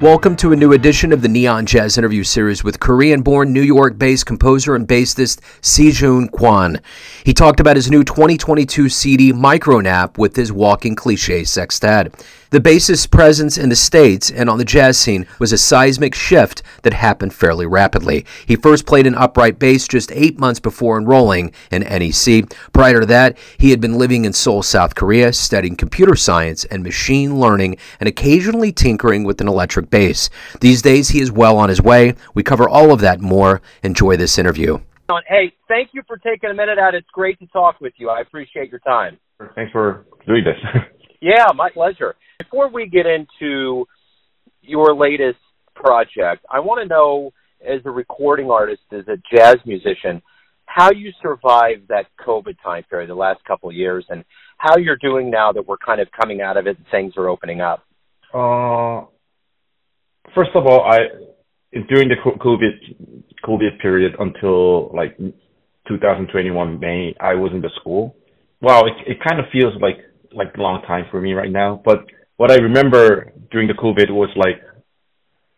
Welcome to a new edition of the Neon Jazz interview series with Korean-born, New York-based composer and bassist Sejun Kwon. He talked about his new 2022 CD, Micronap, with his Walking Clicks sextet. The bassist's presence in the States and on the jazz scene was a seismic shift that happened fairly rapidly. He first played an upright bass just 8 months before enrolling in NEC. Prior to that, he had been living in Seoul, South Korea, studying computer science and machine learning and occasionally tinkering with an electric bass. These days, he is well on his way. We cover all of that and more. Enjoy this interview. Hey, thank you for taking a minute out. It's great to talk with you. I appreciate your time. Thanks for doing this. Yeah, my pleasure. Before we get into your latest project, I want to know, as a recording artist, as a jazz musician, how you survived that COVID time period, the last couple of years, and how you're doing now that we're kind of coming out of it and things are opening up. First of all, during the COVID period until like 2021 May, I was in the school. Wow, it kind of feels like a long time for me right now, but what I remember during the COVID was like,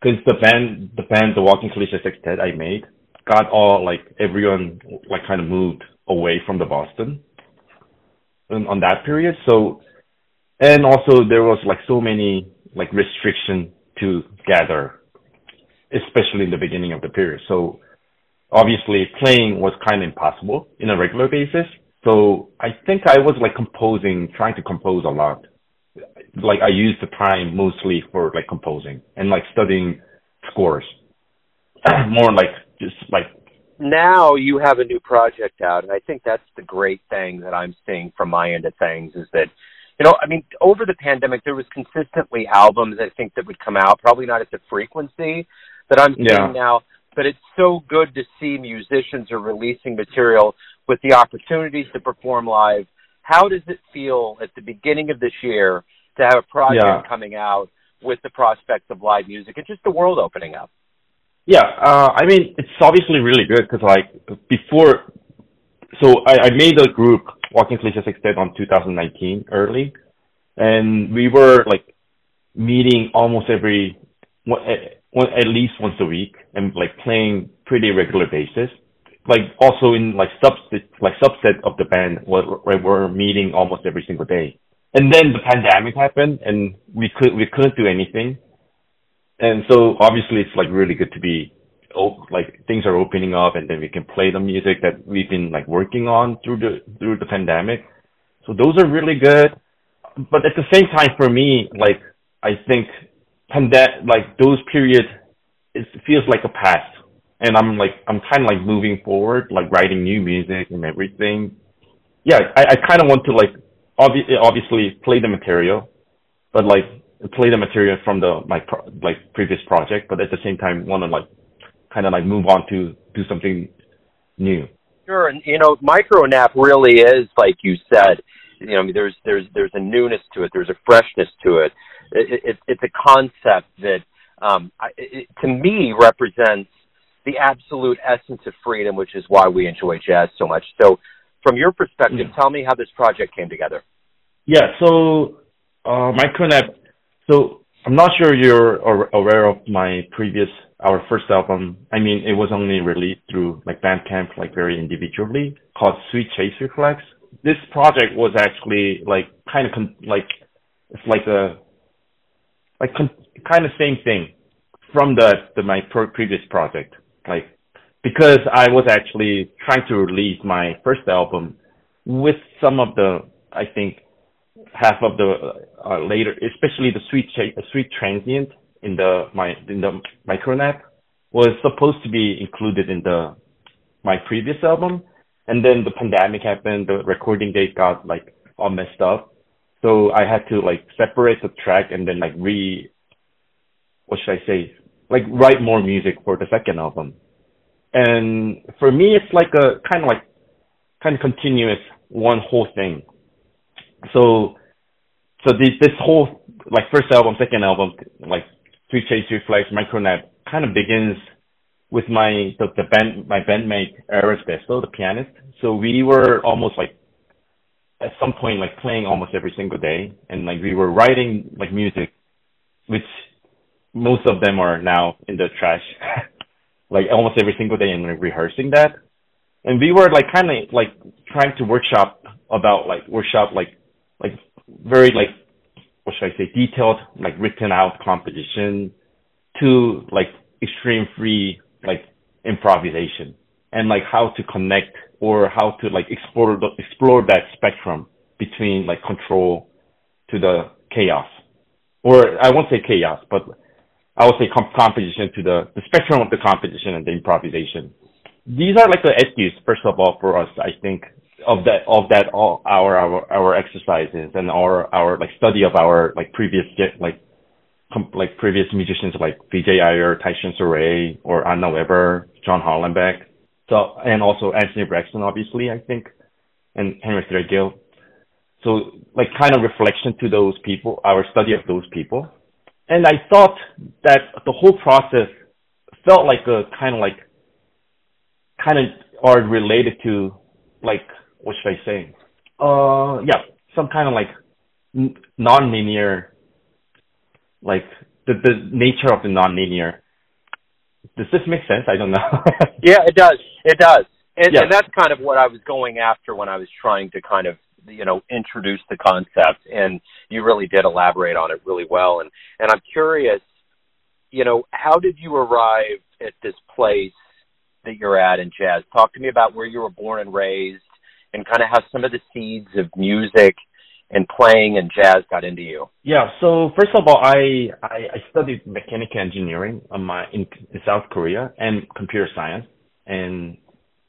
because the band, the Walking Clicks sextet I made, got all like everyone like kind of moved away from the Boston on that period. So, and also there was like so many like restriction to gather, especially in the beginning of the period. So obviously playing was kind of impossible in a regular basis. So I think I was like trying to compose a lot. Like I use the time mostly for like composing and like studying scores more like just like. Now you have a new project out, and I think that's the great thing that I'm seeing from my end of things is that, you know, I mean, over the pandemic there was consistently albums I think that would come out, probably not at the frequency that I'm seeing now, but it's so good to see musicians are releasing material with the opportunities to perform live. How does it feel at the beginning of this year to have a project coming out with the prospects of live music and just the world opening up? Yeah, I mean, it's obviously really good because like before, so I made a group, Walking Clicks sextet, on 2019 early, and we were like meeting almost at least once a week and like playing pretty regular basis. Like also in like subset of the band we're meeting almost every single day, and then the pandemic happened and we couldn't do anything, and so obviously it's like really good to be like things are opening up and then we can play the music that we've been like working on through the pandemic. So those are really good, but at the same time for me, like I think like those periods, it feels like a past. And I'm kind of like moving forward, like writing new music and everything. Yeah, I kind of want to like obviously play the material, but like play the material from my previous project, but at the same time want to like kind of like move on to do something new. Sure, and you know, Micronap really is, like you said, you know, there's a newness to it, there's a freshness to it. It's a concept that to me represents the absolute essence of freedom, which is why we enjoy jazz so much. So from your perspective, tell me how this project came together. Yeah, so Micronap, so I'm not sure you're aware of my our first album. I mean, it was only released through like Bandcamp, like very individually, called Sweet Chaser Flex. This project was actually like kind of kind of same thing from my previous project. Like, because I was actually trying to release my first album with some of the, I think, half of the later, especially the Sweet Transient in the Micronap was supposed to be included in my previous album, and then the pandemic happened. The recording date got like all messed up, so I had to like separate the track and then like write more music for the second album. And for me, it's like a kind of continuous one whole thing. So this whole, like first album, second album, like Sweet Chaser Flex, Micronap kind of begins with my bandmate, Aris Bessel, the pianist. So we were almost like, at some point, like playing almost every single day. And like we were writing like music, which most of them are now in the trash, like almost every single day, and rehearsing that. And we were like kind of like trying to workshop very like, what should I say, detailed, like written out composition to like extreme free like improvisation, and like how to connect or how to like explore that spectrum between like control to the chaos, or I won't say chaos, but I would say composition to the spectrum of the composition and the improvisation. These are like the issues, first of all, for us, I think, of all our exercises and our like study of our like previous musicians like Vijay Iyer, Tyshawn Sorey, or Anna Weber, John Hollenbeck, so, and also Anthony Braxton, obviously, I think, and Henry Threadgill. So like kind of reflection to those people, our study of those people. And I thought that the whole process felt like a kind of are related to like, what should I say? Some kind of like non-linear, like the nature of the non-linear. Does this make sense? I don't know. Yeah, it does. It does. And that's kind of what I was going after when I was trying to kind of, introduce the concept, and you really did elaborate on it really well. And I'm curious, how did you arrive at this place that you're at in jazz? Talk to me about where you were born and raised, and kind of how some of the seeds of music and playing and jazz got into you. Yeah. So first of all, I studied mechanical engineering in South Korea, and computer science, and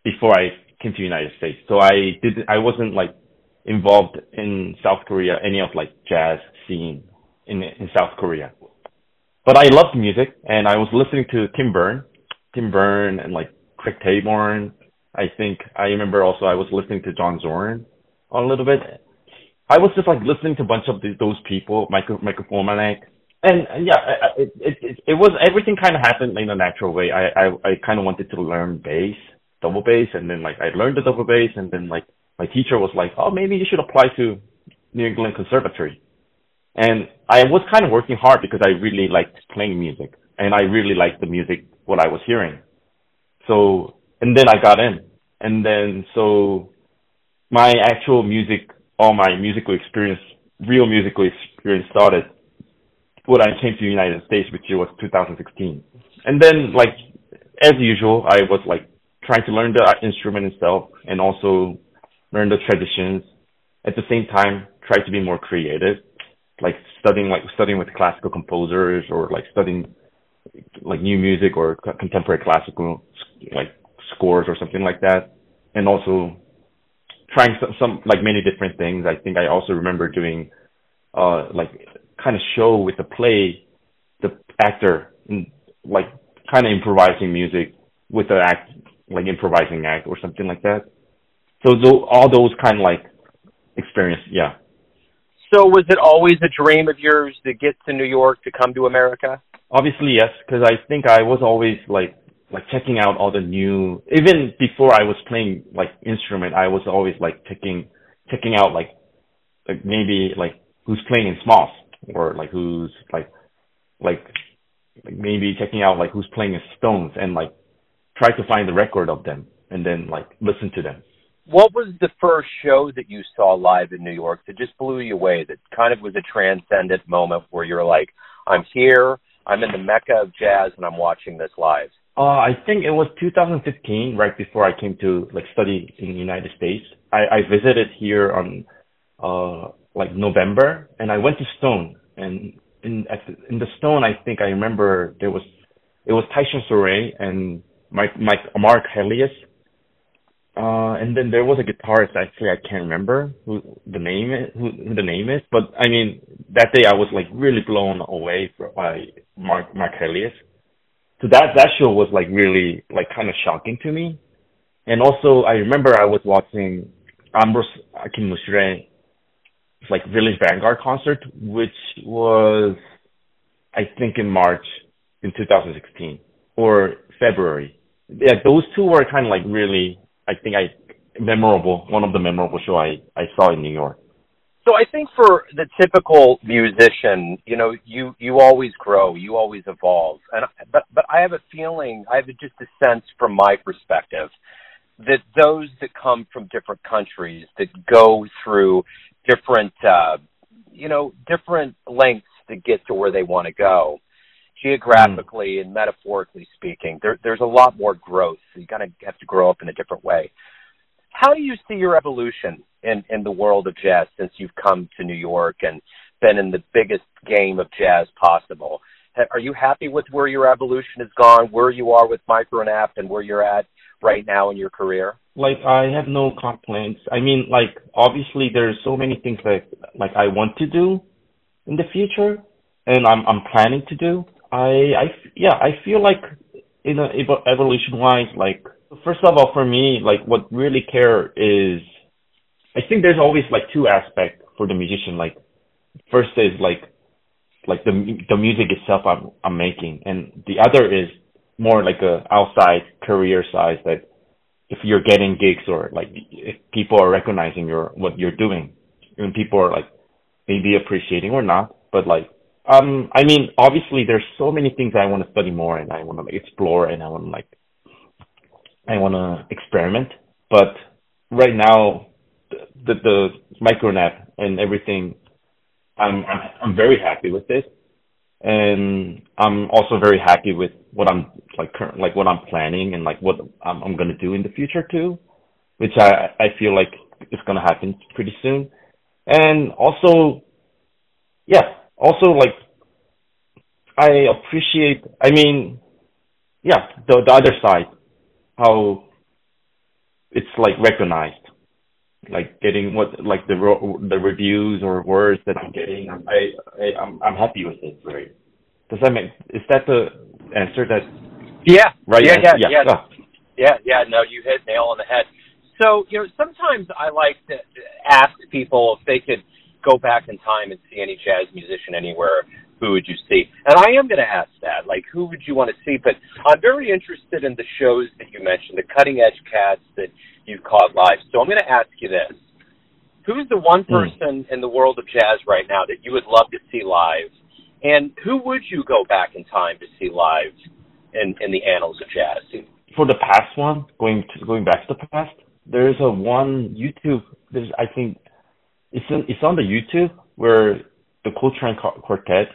before I came to the United States. So I wasn't like involved in South Korea, any of like jazz scene in South Korea. But I loved music, and I was listening to Tim Berne and like Craig Taborn. I think I remember also I was listening to John Zorn a little bit. I was just like listening to a bunch of those people, Michael Formanek, and it was everything kind of happened in a natural way. I kind of wanted to learn bass, double bass, and then like I learned the double bass, and then like my teacher was like, "Oh, maybe you should apply to New England Conservatory," and I was kind of working hard because I really liked playing music, and I really liked the music what I was hearing. So, and then I got in, and then so my actual music, all my musical experience, real musical experience started when I came to the United States, which was 2016. And then, like as usual, I was like trying to learn the instrument itself, and also learn the traditions. At the same time, try to be more creative, like studying with classical composers, or like studying like new music or contemporary classical like scores or something like that, and also trying some like many different things. I think I also remember doing like kind of show with the play, the actor, and like kind of improvising music with the act, like improvising act or something like that. So all those kind of like experience, yeah. So was it always a dream of yours to get to New York, to come to America? Obviously, yes, because I think I was always like checking out all the new, even before I was playing like instrument, I was always like checking out like maybe like who's playing in Smalls, or like who's like maybe checking out like who's playing in Stones, and like try to find the record of them and then like listen to them. What was the first show that you saw live in New York that just blew you away, that kind of was a transcendent moment where you're like, I'm here, I'm in the mecca of jazz, and I'm watching this live? I think it was 2015, right before I came to like study in the United States. I visited here on like November, and I went to Stone, and in the Stone, I think I remember it was Tyshawn Sorey and Mark Helias. And then there was a guitarist, actually, I can't remember who the name is, but I mean, that day I was like really blown away by Mark Helias. So that show was like really like kind of shocking to me. And also I remember I was watching Ambrose Akin Mushire's like Village Vanguard concert, which was, I think, in March in 2016 or February. Yeah, those two were kind of like really, I think, memorable, one of the memorable show I saw in New York. So I think for the typical musician, you know, you always grow, you always evolve. And but I have a feeling, I have just a sense from my perspective that those that come from different countries, that go through different, different lengths to get to where they want to go, geographically and metaphorically speaking, there's a lot more growth. You kind of have to grow up in a different way. How do you see your evolution in the world of jazz since you've come to New York and been in the biggest game of jazz possible? Are you happy with where your evolution has gone, where you are with Micronap, and where you're at right now in your career? Like, I have no complaints. I mean, like, obviously there's so many things that like I want to do in the future and I'm planning to do. I feel like, you know, evolution-wise, like, first of all, for me, like, what really care is, I think there's always, like, two aspects for the musician. Like, first is, like the music itself I'm making. And the other is more, like, a outside career side, that if you're getting gigs or, like, if people are recognizing what you're doing. And people are, like, maybe appreciating or not. But, like, I mean, obviously, there's so many things I want to study more and I want to like, explore and I want to experiment. But right now, the Micronap and everything, I'm very happy with it, and I'm also very happy with what I'm like what I'm planning and like what I'm gonna do in the future too, which I feel like is gonna happen pretty soon, and also, yeah. Also, like, I appreciate, I mean, yeah, the other side, how it's, like, recognized. Like, getting what, like, the reviews or words that I'm getting, I'm happy with it, right? Does that make, is that the answer that? Yeah. Right? Yeah, no, you hit nail on the head. So, you know, sometimes I like to ask people if they could go back in time and see any jazz musician anywhere, who would you see? And I am going to ask that, like, who would you want to see? But I'm very interested in the shows that you mentioned, the cutting-edge cats that you've caught live. So I'm going to ask you this. Who's the one person in the world of jazz right now that you would love to see live? And who would you go back in time to see live in the annals of jazz? For the past one, going back to the past, there's a one YouTube, I think, it's on the YouTube where the Cool Train Quartet,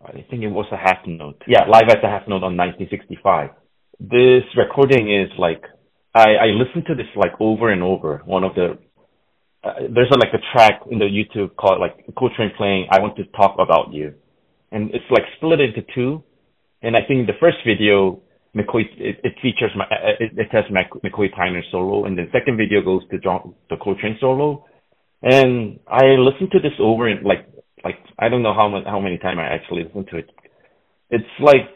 I think it was a half note. Yeah, live at the half note on 1965. This recording is like, I listened to this like over and over. One of the, there's like a track in the YouTube called like Cool Train playing I Want to Talk About You. And it's like split into two. And I think the first video, McCoy, it features, it has McCoy Tyner solo. And the second video goes to the Cool Train solo. And I listened to this over and like I don't know how many times I actually listened to it. It's like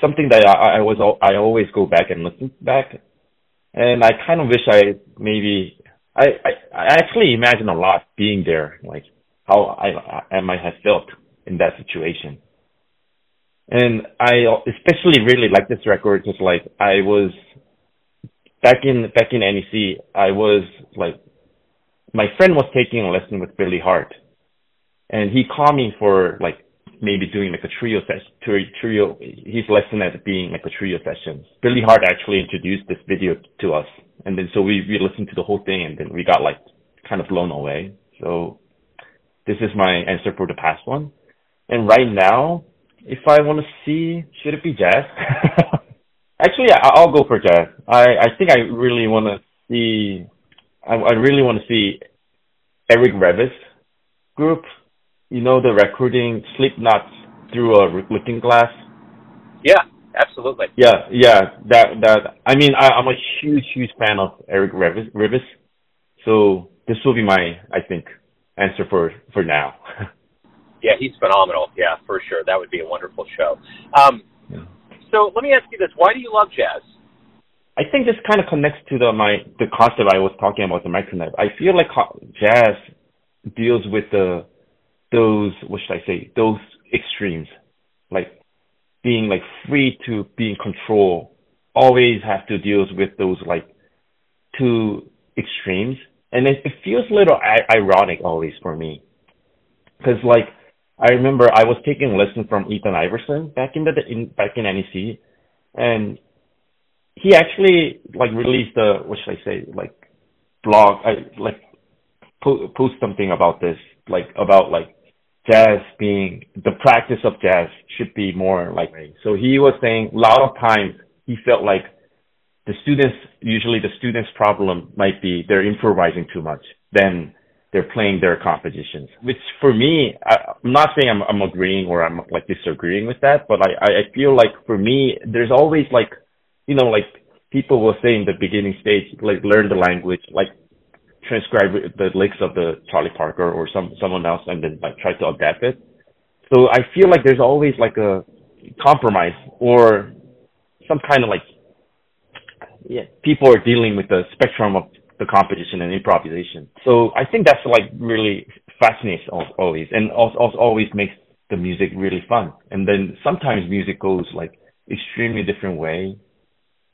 something that I always go back and listen back, and I kind of wish I actually imagine a lot being there, like how I might have felt in that situation. And I especially really like this record because like I was back in NEC, I was like. My friend was taking a lesson with Billy Hart, and he called me for like maybe doing like a trio session. Trio, his lesson at being like a trio session. Billy Hart actually introduced this video to us, and then so we listened to the whole thing, and then we got like kind of blown away. So this is my answer for the past one. And right now, if I want to see, should it be jazz? Actually, I'll go for jazz. I think I really want to see. I really want to see Eric Revis group. You know, the recording Slipknot Through a Looking Glass? Yeah, absolutely. Yeah. That. I mean, I'm a huge fan of Eric Revis. So this will be my, I think, answer for now. Yeah, he's phenomenal. Yeah, for sure. That would be a wonderful show. Yeah. So let me ask you this. Why do you love jazz? I think this kind of connects to the concept I was talking about, the Micronap. I feel like jazz deals with those, what should I say, those extremes, like being like free to be in control, always have to deal with those like two extremes And it feels a little ironic always for me. Because, like, I remember I was taking a lesson from Ethan Iverson back in NEC, and he actually, like, released a, what should I say, like, blog, post something about this, like, about, like, jazz being, the practice of jazz should be more like, so he was saying a lot of times he felt like the students' problem might be they're improvising too much, then they're playing their compositions, which for me, I'm not saying I'm agreeing or I'm like disagreeing with that, but I feel like for me, there's always like, you know, like people will say in the beginning stage, like learn the language, like transcribe the licks of the Charlie Parker or someone else and then like try to adapt it. So I feel like there's always like a compromise or some kind of like, yeah, people are dealing with the spectrum of the competition and improvisation. So I think that's like really fascinating always, and also always makes the music really fun. And then sometimes music goes like extremely different way.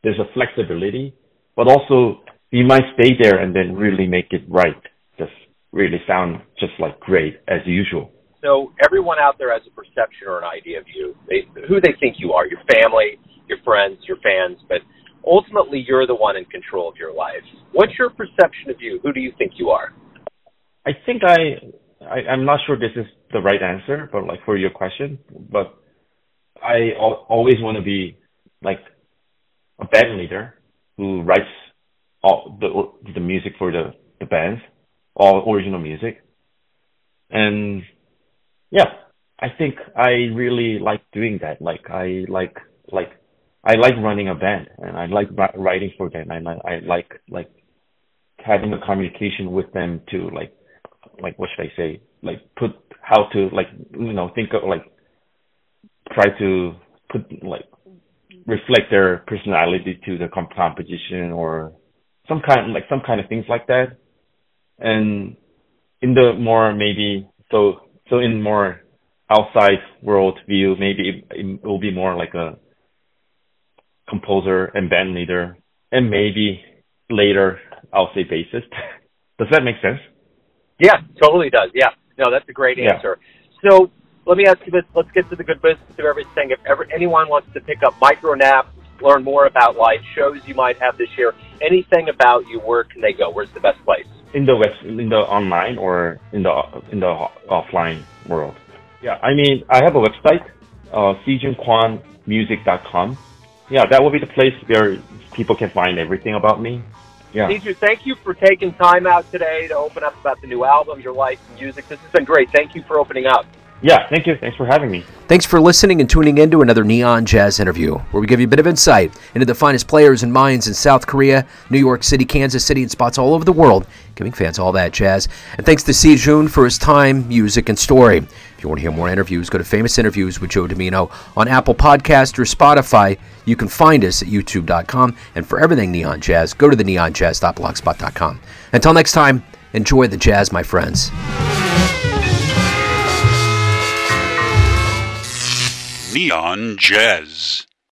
There's a flexibility, but also you might stay there and then really make it right. Just really sound just like great as usual. So everyone out there has a perception or an idea of you, who they think you are, your family, your friends, your fans, but ultimately, you're the one in control of your life. What's your perception of you? Who do you think you are? I think I'm not sure this is the right answer, but like for your question, but I always want to be like a band leader who writes all the music for the bands, all original music. And yeah, I think I really like doing that. Like I like running a band, and I like writing for them, and I like having a communication with them to like what should I say, like put how to like, you know, think of like try to put like reflect their personality to the composition or some kind of things like that. And in the more maybe so in more outside world view, maybe it will be more like a composer and band leader, and maybe later I'll say bassist. Does that make sense? Yeah, totally does. Yeah, no, that's a great answer. Yeah. So let me ask you this. Let's get to the good business of everything. If anyone wants to pick up Micronap, learn more about live shows you might have this year, anything about you, where can they go? Where's the best place? In the web, in the online, or in the offline world? Yeah, I mean, I have a website, sejunkwonmusic.com. Yeah, that will be the place where people can find everything about me. Yeah. Sejun, thank you for taking time out today to open up about the new album, your life, and music. This has been great. Thank you for opening up. Yeah, thank you. Thanks for having me. Thanks for listening and tuning in to another Neon Jazz interview, where we give you a bit of insight into the finest players and minds in South Korea, New York City, Kansas City, and spots all over the world, giving fans all that jazz. And thanks to Sejun for his time, music, and story. If you want to hear more interviews, go to Famous Interviews with Joe Domino on Apple Podcasts or Spotify. You can find us at youtube.com. And for everything Neon Jazz, go to the neonjazz.blogspot.com. Until next time, enjoy the jazz, my friends. Neon Jazz.